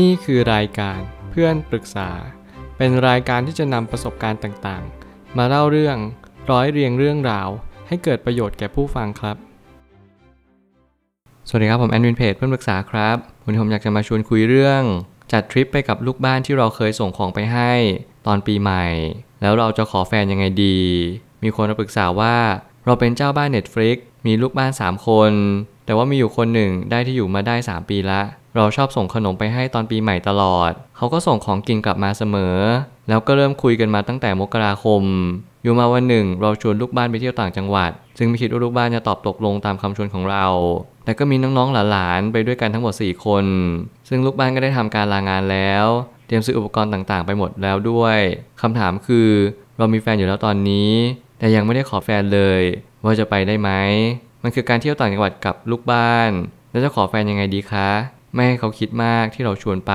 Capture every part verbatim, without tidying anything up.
นี่คือรายการเพื่อนปรึกษาเป็นรายการที่จะนำประสบการณ์ต่างๆมาเล่าเรื่องร้อยเรียงเรื่องราวให้เกิดประโยชน์แก่ผู้ฟังครับสวัสดีครับผมแอนวินเพจเพื่อนปรึกษาครับวันนี้ผมอยากจะมาชวนคุยเรื่องจัดทริปไปกับลูกบ้านที่เราเคยส่งของไปให้ตอนปีใหม่แล้วเราจะขอแฟนยังไงดีมีคนมาปรึกษาว่าเราเป็นเจ้าบ้าน Netflix มีลูกบ้านสามคนแต่ว่ามีอยู่คนหนึ่งได้ที่อยู่มาได้สามปีละเราชอบส่งขนมไปให้ตอนปีใหม่ตลอดเขาก็ส่งของกินกลับมาเสมอแล้วก็เริ่มคุยกันมาตั้งแต่มกราคมอยู่มาวันหนึ่งเราชวนลูกบ้านไปเที่ยวต่างจังหวัดซึ่งไม่คิดว่าลูกบ้านจะตอบตกลงตามคำชวนของเราแต่ก็มีน้องๆหลานๆไปด้วยกันทั้งหมดสี่คนซึ่งลูกบ้านก็ได้ทำการลางานแล้วเตรียมซื้ออุปกรณ์ต่างๆไปหมดแล้วด้วยคำถามคือเรามีแฟนอยู่แล้วตอนนี้แต่ยังไม่ได้ขอแฟนเลยว่าจะไปได้ไหมมันคือการเที่ยวต่างจังหวัดกับลูกบ้านแล้วจะขอแฟนยังไงดีคะไม่ให้เขาคิดมากที่เราชวนไป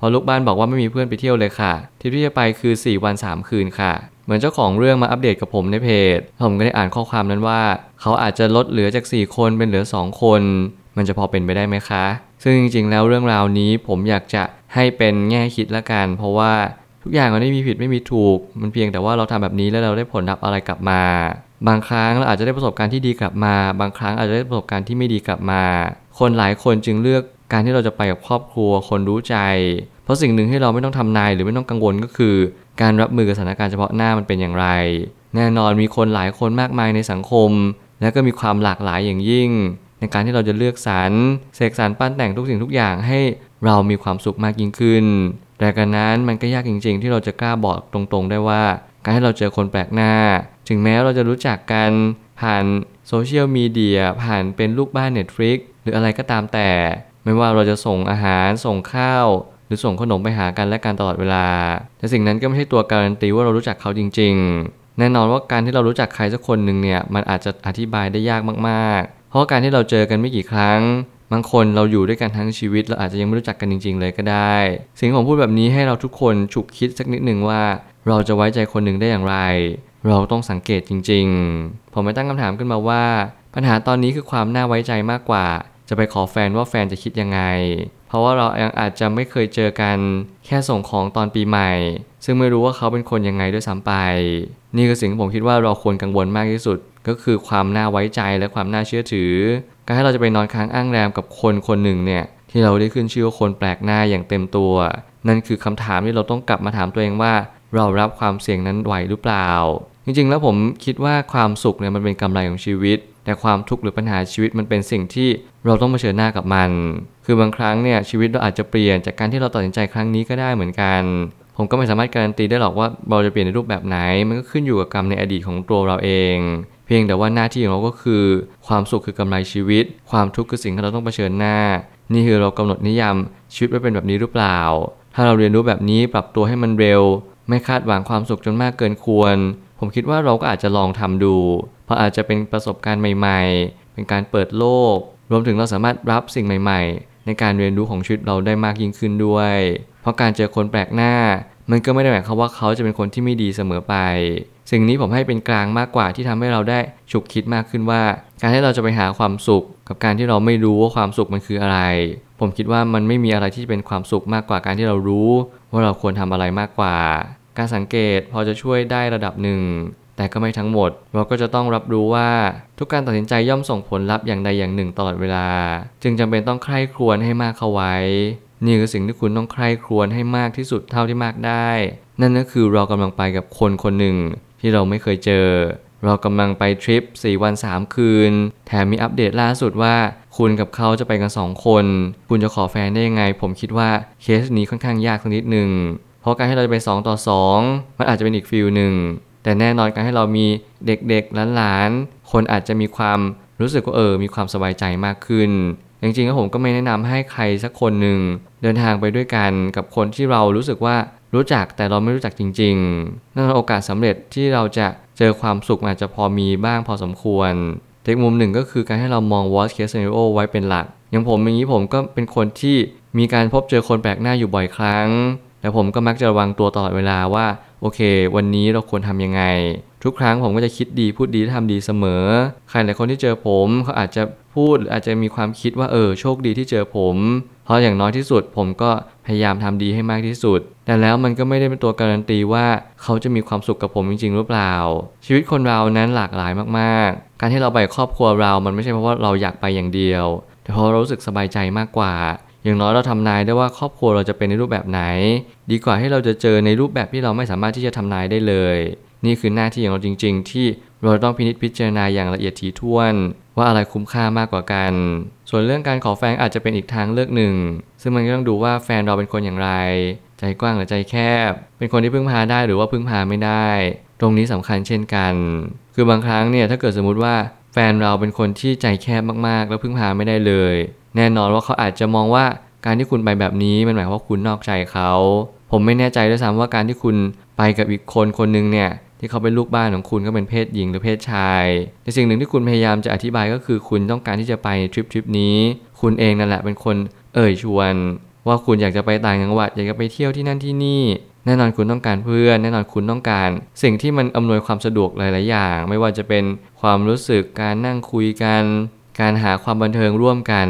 พอลูกบ้านบอกว่าไม่มีเพื่อนไปเที่ยวเลยค่ะทริปที่จะไปคือสี่วันสามคืนค่ะเหมือนเจ้าของเรื่องมาอัปเดตกับผมในเพจผมก็ได้อ่านข้อความนั้นว่าเขาอาจจะลดเหลือจากสี่คนเป็นเหลือสองคนมันจะพอเป็นไปได้ไหมคะซึ่งจริงๆแล้วเรื่องราวนี้ผมอยากจะให้เป็นแง่คิดละกันเพราะว่าทุกอย่างมันไม่มีผิดไม่มีถูกมันเพียงแต่ว่าเราทำแบบนี้แล้วเราได้ผลลัพธ์อะไรกลับมาบางครั้งเราอาจจะได้ประสบการณ์ที่ดีกลับมาบางครั้งอาจจะได้ประสบการณ์ที่ไม่ดีกลับมาคนหลายคนจึงเลือกการที่เราจะไปกับครอบครัวคนรู้ใจเพราะสิ่งหนึ่งที่เราไม่ต้องทำนายหรือไม่ต้องกังวลก็คือการรับมือกับสถานการณ์เฉพาะหน้ามันเป็นอย่างไรแน่นอนมีคนหลายคนมากมายในสังคมและก็มีความหลากหลายอย่างยิ่งในการที่เราจะเลือกสรรเสกสรรปั้นแต่งทุกสิ่งทุกอย่างให้เรามีความสุขมากยิ่งขึ้นแต่กันนั้นมันก็ยากจริงๆที่เราจะกล้าบอกตรงๆได้ว่าการที่เราเจอคนแปลกหน้าถึงแม้เราจะรู้จักกันผ่านโซเชียลมีเดียผ่านเป็นลูกบ้าน Netflix หรืออะไรก็ตามแต่ไม่ว่าเราจะส่งอาหารส่งข้าวหรือส่งขนมไปหากันและกันตลอดเวลาแต่สิ่งนั้นก็ไม่ใช่ตัวการันตีว่าเรารู้จักเขาจริงๆแน่นอนว่าการที่เรารู้จักใครสักคนหนึ่งเนี่ยมันอาจจะอธิบายได้ยากมากๆเพราะการที่เราเจอกันไม่กี่ครั้งบางคนเราอยู่ด้วยกันทั้งชีวิตเราอาจจะยังไม่รู้จักกันจริงๆเลยก็ได้สิ่งที่ผมพูดแบบนี้ให้เราทุกคนฉุกคิดสักนิดหนึ่งว่าเราจะไว้ใจคนหนึ่งได้อย่างไรเราต้องสังเกตจริงๆผมไม่ตั้งคำถามขึ้นมาว่าปัญหาตอนนี้คือความน่าไว้ใจมากกว่าจะไปขอแฟนว่าแฟนจะคิดยังไงเพราะว่าเรายังอาจจะไม่เคยเจอกันแค่ส่งของตอนปีใหม่ซึ่งไม่รู้ว่าเขาเป็นคนยังไงด้วยซ้ำไปนี่คือสิ่งที่ผมคิดว่าเราควรกังวลมากที่สุดก็คือความน่าไว้ใจและความน่าเชื่อถือการให้เราจะไปนอนค้างอ้างแรมกับคนคนหนึ่งเนี่ยที่เราได้ขึ้นชื่อว่าคนแปลกหน้าอย่างเต็มตัวนั่นคือคำถามที่เราต้องกลับมาถามตัวเองว่าเรารับความเสี่ยงนั้นไหวหรือเปล่าจริงๆแล้วผมคิดว่าความสุขเนี่ยมันเป็นกำไรของชีวิตแต่ความทุกข์หรือปัญหาชีวิตมันเป็นสิ่งที่เราต้องเผชิญหน้ากับมันคือบางครั้งเนี่ยชีวิตเราอาจจะเปลี่ยนจากการที่เราตัดสินใจครั้งนี้ก็ได้เหมือนกันผมก็ไม่สามารถการันตีได้หรอกว่าเราจะเปลี่ยนในรูปแบบไหนมันก็ขึ้นอยู่กับกรรมในอดีตของตัวเราเองเพียงแต่ว่าหน้าที่ของเราก็คือความสุขคือกำไรชีวิตความทุกข์คือสิ่งที่เราต้องเผชิญหน้านี่คือเรากำหนดนิยามชีวิตไว้เป็นแบบนี้หรือเปล่าถ้าเราเรียนรู้แบบนี้ปรับตัวให้มันเร็วไม่คาดหวังความสุขจนมากเกินควรผมคิดว่าเราก็อาจจะลองทำดูเพราะอาจจะเป็นประสบการณ์ใหม่ๆเป็นการเปิดโลกรวมถึงเราสามารถรับสิ่งใหม่ๆในการเรียนรู้ของชีวิตเราได้มากยิ่งขึ้นด้วยเพราะการเจอคนแปลกหน้ามันก็ไม่ได้หมายความว่าเขาจะเป็นคนที่ไม่ดีเสมอไปสิ่งนี้ผมให้เป็นกลางมากกว่าที่ทำให้เราได้ฉุกคิดมากขึ้นว่าการที่เราจะไปหาความสุขกับการที่เราไม่รู้ว่าความสุขมันคืออะไรผมคิดว่ามันไม่มีอะไรที่เป็นความสุขมากกว่าการที่เรารู้ว่าเราควรทำอะไรมากกว่าการสังเกตพอจะช่วยได้ระดับหนึ่งแต่ก็ไม่ทั้งหมดเราก็จะต้องรับรู้ว่าทุกการตัดสินใจย่อมส่งผลลัพธ์อย่างใดอย่างหนึ่งตลอดเวลาจึงจำเป็นต้องใคร่ครวญให้มากเข้าไว้นี่คือสิ่งที่คุณต้องใคร่ครวญให้มากที่สุดเท่าที่มากได้นั่นก็คือเรากำลังไปกับคนคนหนึ่งที่เราไม่เคยเจอเรากำลังไปทริปสี่วันสามคืนแถมมีอัปเดตล่าสุดว่าคุณกับเขาจะไปกันสองคนคุณจะขอแฟนได้ยังไงผมคิดว่าเคสนี้ค่อนข้างยากสักนิดนึงเพราะการให้เราจะไปสองต่อสองมันอาจจะเป็นอีกฟิลหนึ่งแต่แน่นอนการให้เรามีเด็กๆหลานๆคนอาจจะมีความรู้สึกว่าเออมีความสบายใจมากขึ้นจริงๆก็ผมก็ไม่แนะนำให้ใครสักคนหนึ่งเดินทางไปด้วยกันกับคนที่เรารู้สึกว่ารู้จักแต่เราไม่รู้จักจริงๆนั่นโอกาสสำเร็จที่เราจะเจอความสุขอาจจะพอมีบ้างพอสมควรแต่มุมหนึ่งก็คือการให้เรามอง worst case scenario ไว้เป็นหลักอย่างผมอย่างนี้ผมก็เป็นคนที่มีการพบเจอคนแปลกหน้าอยู่บ่อยครั้งแล้วผมก็มักจะระวังตัวตลอดเวลาว่าโอเควันนี้เราควรทำยังไงทุกครั้งผมก็จะคิดดีพูดดีทำดีเสมอใครหลายคนที่เจอผมเขาอาจจะพูดอาจจะมีความคิดว่าเออโชคดีที่เจอผม เพราะอย่างน้อยที่สุดผมก็พยายามทำดีให้มากที่สุดแต่แล้วมันก็ไม่ได้เป็นตัวการันตีว่าเขาจะมีความสุขกับผมจริงๆหรือเปล่าชีวิตคนเรานั้นหลากหลายมากๆการที่เราไปครอบครัวเรามันไม่ใช่เพราะว่าเราอยากไปอย่างเดียวแต่เพราะเรารู้สึกสบายใจมากกว่าอย่างน้อยเราทำนายได้ว่าครอบครัวเราจะเป็นในรูปแบบไหนดีกว่าให้เราจะเจอในรูปแบบที่เราไม่สามารถที่จะทำนายได้เลยนี่คือหน้าที่ของเราจริงๆที่เราต้องพินิจพิจารณาอย่างละเอียดถี่ถ้วนว่าอะไรคุ้มค่ามากกว่ากันส่วนเรื่องการขอแฟนอาจจะเป็นอีกทางเลือกหนึ่งซึ่งมันก็ต้องดูว่าแฟนเราเป็นคนอย่างไรใจกว้างหรือใจแคบเป็นคนที่พึ่งพาได้หรือว่าพึ่งพาไม่ได้ตรงนี้สำคัญเช่นกันคือบางครั้งเนี่ยถ้าเกิดสมมติว่าแฟนเราเป็นคนที่ใจแคบมากๆแล้วพึ่งพาไม่ได้เลยแน่นอนว่าเขาอาจจะมองว่าการที่คุณไปแบบนี้มันหมายความว่าคุณนอกใจเขาผมไม่แน่ใจด้วยซ้ำว่าการที่คุณไปกับอีกคนคนนึงเนี่ยที่เขาเป็นลูกบ้านของคุณก็เป็นเพศหญิงหรือเพศชายแต่สิ่งหนึ่งที่คุณพยายามจะอธิบายก็คือคุณต้องการที่จะไปทริปทริปนี้คุณเองนั่นแหละเป็นคนเอ่ยชวนว่าคุณอยากจะไปต่างจังหวัดอยากจะไปเที่ยวที่นั่นที่นี่แน่นอนคุณต้องการเพื่อนแน่นอนคุณต้องการสิ่งที่มันอำนวยความสะดวกหลายๆอย่างไม่ว่าจะเป็นความรู้สึกการนั่งคุยกันการหาความบันเทิงร่วมกัน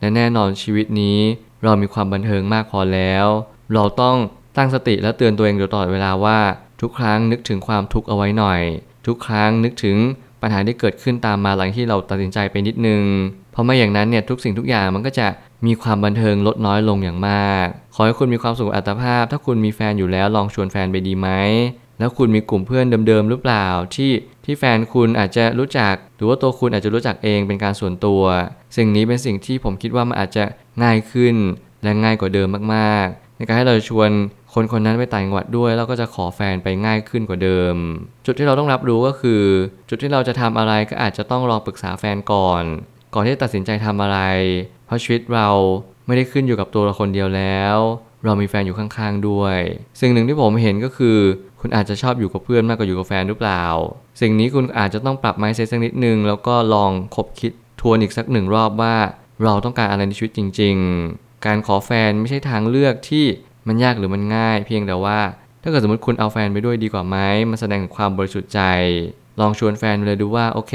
และแน่นอนชีวิตนี้เรามีความบันเทิงมากพอแล้วเราต้องตั้งสติและเตือนตัวเองอยู่ตลอดเวลาว่าทุกครั้งนึกถึงความทุกข์เอาไว้หน่อยทุกครั้งนึกถึงปัญหาที่เกิดขึ้นตามมาหลังที่เราตัดสินใจไปนิดนึงเพราะไม่อย่างนั้นเนี่ยทุกสิ่งทุกอย่างมันก็จะมีความบันเทิงลดน้อยลงอย่างมากขอให้คุณมีความสุขอัตภาพถ้าคุณมีแฟนอยู่แล้วลองชวนแฟนไปดีไหมแล้วคุณมีกลุ่มเพื่อนเดิมๆหรือเปล่าที่ที่แฟนคุณอาจจะรู้จักหรือว่าตัวคุณอาจจะรู้จักเองเป็นการส่วนตัวสิ่งนี้เป็นสิ่งที่ผมคิดว่ามันอาจจะง่ายขึ้นและง่ายกว่าเดิมมากๆในการให้เราชวนคนคนนั้นไปต่างจังหวัดด้วยเราก็จะขอแฟนไปง่ายขึ้นกว่าเดิมจุดที่เราต้องรับรู้ก็คือจุดที่เราจะทำอะไรก็อาจจะต้องลองปรึกษาแฟนก่อนก่อนที่จะตัดสินใจทำอะไรเพราะชีวิตเราไม่ได้ขึ้นอยู่กับตัวเราคนเดียวแล้วเรามีแฟนอยู่ข้างๆด้วยสิ่งหนึ่งที่ผมเห็นก็คือคุณอาจจะชอบอยู่กับเพื่อนมากกว่าอยู่กับแฟนหรือเปล่าสิ่งนี้คุณอาจจะต้องปรับ mindset สักนิดนึงแล้วก็ลองคบคิดทวนอีกสักหนึ่งรอบว่าเราต้องการอะไรในชีวิตจริงๆการขอแฟนไม่ใช่ทางเลือกที่มันยากหรือมันง่ายเพียงแต่ว่าถ้าเกิดสมมติคุณเอาแฟนไปด้วยดีกว่าไหมมันแสดงถึงความบริสุทธิ์ใจลองชวนแฟนเลยดูว่าโอเค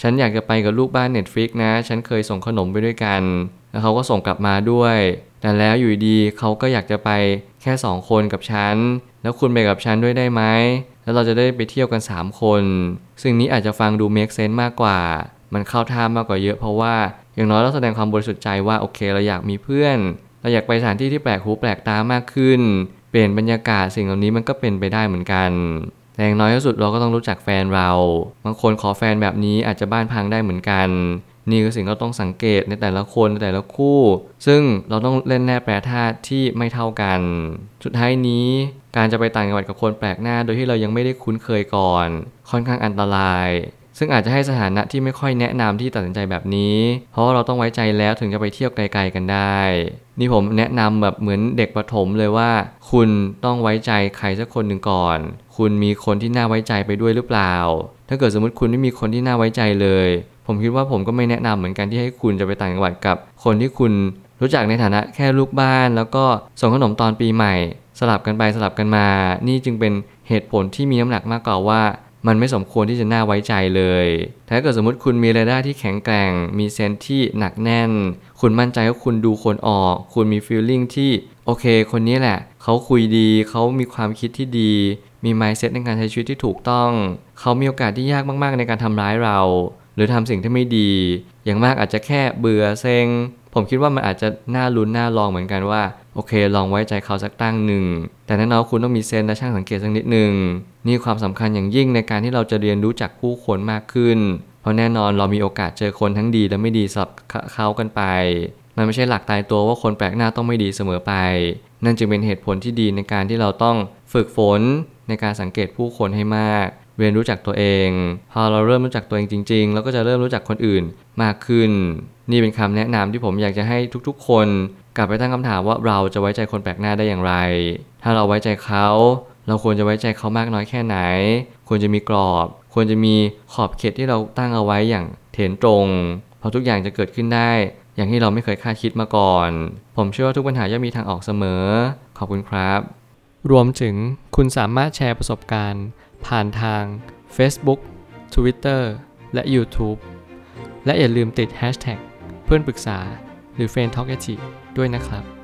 ฉันอยากจะไปกับลูกบ้าน Netflix นะฉันเคยส่งขนมไปด้วยกันแล้วเขาก็ส่งกลับมาด้วยแต่แล้วอยู่ดีเขาก็อยากจะไปแค่สองคนกับฉันแล้วคุณไปกับฉันด้วยได้ไหมแล้วเราจะได้ไปเที่ยวกันสามคนซึ่งนี้อาจจะฟังดู make sense มากกว่ามันเข้าท่ามากกว่าเยอะเพราะว่าอย่างน้อยเราแสดงความบริสุทธิ์ใจว่าโอเคเราอยากมีเพื่อนเราอยากไปสถานที่ที่แปลกหูแปลกตามากขึ้นเปลี่ยนบรรยากาศสิ่งเหล่านี้มันก็เป็นไปได้เหมือนกันแต่อย่างน้อยที่สุดเราก็ต้องรู้จักแฟนเราบางคนขอแฟนแบบนี้อาจจะบ้านพังได้เหมือนกันนี่คือสิ่งเราต้องสังเกตในแต่ละคนในแต่ละคู่ซึ่งเราต้องเล่นแร่แปรธาตุที่ไม่เท่ากันสุดท้ายนี้การจะไปต่างจังหวัดกับคนแปลกหน้าโดยที่เรายังไม่ได้คุ้นเคยก่อนค่อนข้างอันตรายซึ่งอาจจะให้สถานะที่ไม่ค่อยแนะนำที่ตัดสินใจแบบนี้เพราะเราต้องไว้ใจแล้วถึงจะไปเที่ยวไกลๆกันได้นี่ผมแนะนำแบบเหมือนเด็กประถมเลยว่าคุณต้องไว้ใจใครสักคนหนึ่งก่อนคุณมีคนที่น่าไว้ใจไปด้วยหรือเปล่าถ้าเกิดสมมติคุณไม่มีคนที่น่าไว้ใจเลยผมคิดว่าผมก็ไม่แนะนำเหมือนกันที่ให้คุณจะไปต่างจังหวัดกับคนที่คุณรู้จักในฐานะแค่ลูกบ้านแล้วก็ส่งขนมตอนปีใหม่สลับกันไปสลับกันมานี่จึงเป็นเหตุผลที่มีน้ำหนักมากกว่าว่ามันไม่สมควรที่จะน่าไว้ใจเลยถ้าเกิดสมมติคุณมีรายได้ที่แข็งแกร่งมีเซนส์ที่หนักแน่นคุณมั่นใจว่าคุณดูคนออกคุณมีฟีลลิ่งที่โอเคคนนี้แหละเขาคุยดีเขามีความคิดที่ดีมีมายด์เซตในการใช้ชีวิตที่ถูกต้องเขามีโอกาสที่ยากมากๆในการทำร้ายเราหรือทำสิ่งที่ไม่ดีอย่างมากอาจจะแค่เบื่อเซ็งผมคิดว่ามันอาจจะน่าลุ้นน่าลองเหมือนกันว่าโอเคลองไว้ใจเขาสักตั้งหนึ่งแต่แน่นอนคุณต้องมีเซนส์และช่างสังเกตสักนิดหนึ่งนี่ความสำคัญอย่างยิ่งในการที่เราจะเรียนรู้จากผู้คนมากขึ้นเพราะแน่นอนเรามีโอกาสเจอคนทั้งดีและไม่ดีสลับเข้ากันไปมันไม่ใช่หลักตายตัวว่าคนแปลกหน้าต้องไม่ดีเสมอไปนั่นจึงเป็นเหตุผลที่ดีในการที่เราต้องฝึกฝนในการสังเกตผู้คนให้มากเรียนรู้จักตัวเองพอเราเริ่มรู้จักตัวเองจริงๆเราก็จะเริ่มรู้จักคนอื่นมากขึ้นนี่เป็นคำแนะนำที่ผมอยากจะให้ทุกๆคนกลับไปตั้งคำถามว่าเราจะไว้ใจคนแปลกหน้าได้อย่างไรถ้าเราไว้ใจเขาเราควรจะไว้ใจเขามากน้อยแค่ไหนควรจะมีกรอบควรจะมีขอบเขตที่เราตั้งเอาไว้อย่างเถ่นตรงเพราะทุกอย่างจะเกิดขึ้นได้อย่างที่เราไม่เคยคาดคิดมาก่อนผมเชื่อว่าทุกปัญหาย่อมมีทางออกเสมอขอบคุณครับรวมถึงคุณสามารถแชร์ประสบการณ์ผ่านทาง Facebook Twitter และ YouTube และอย่าลืมติด แฮชแท็ก เพื่อนปรึกษาหรือ Friend Talkative ด้วยนะครับ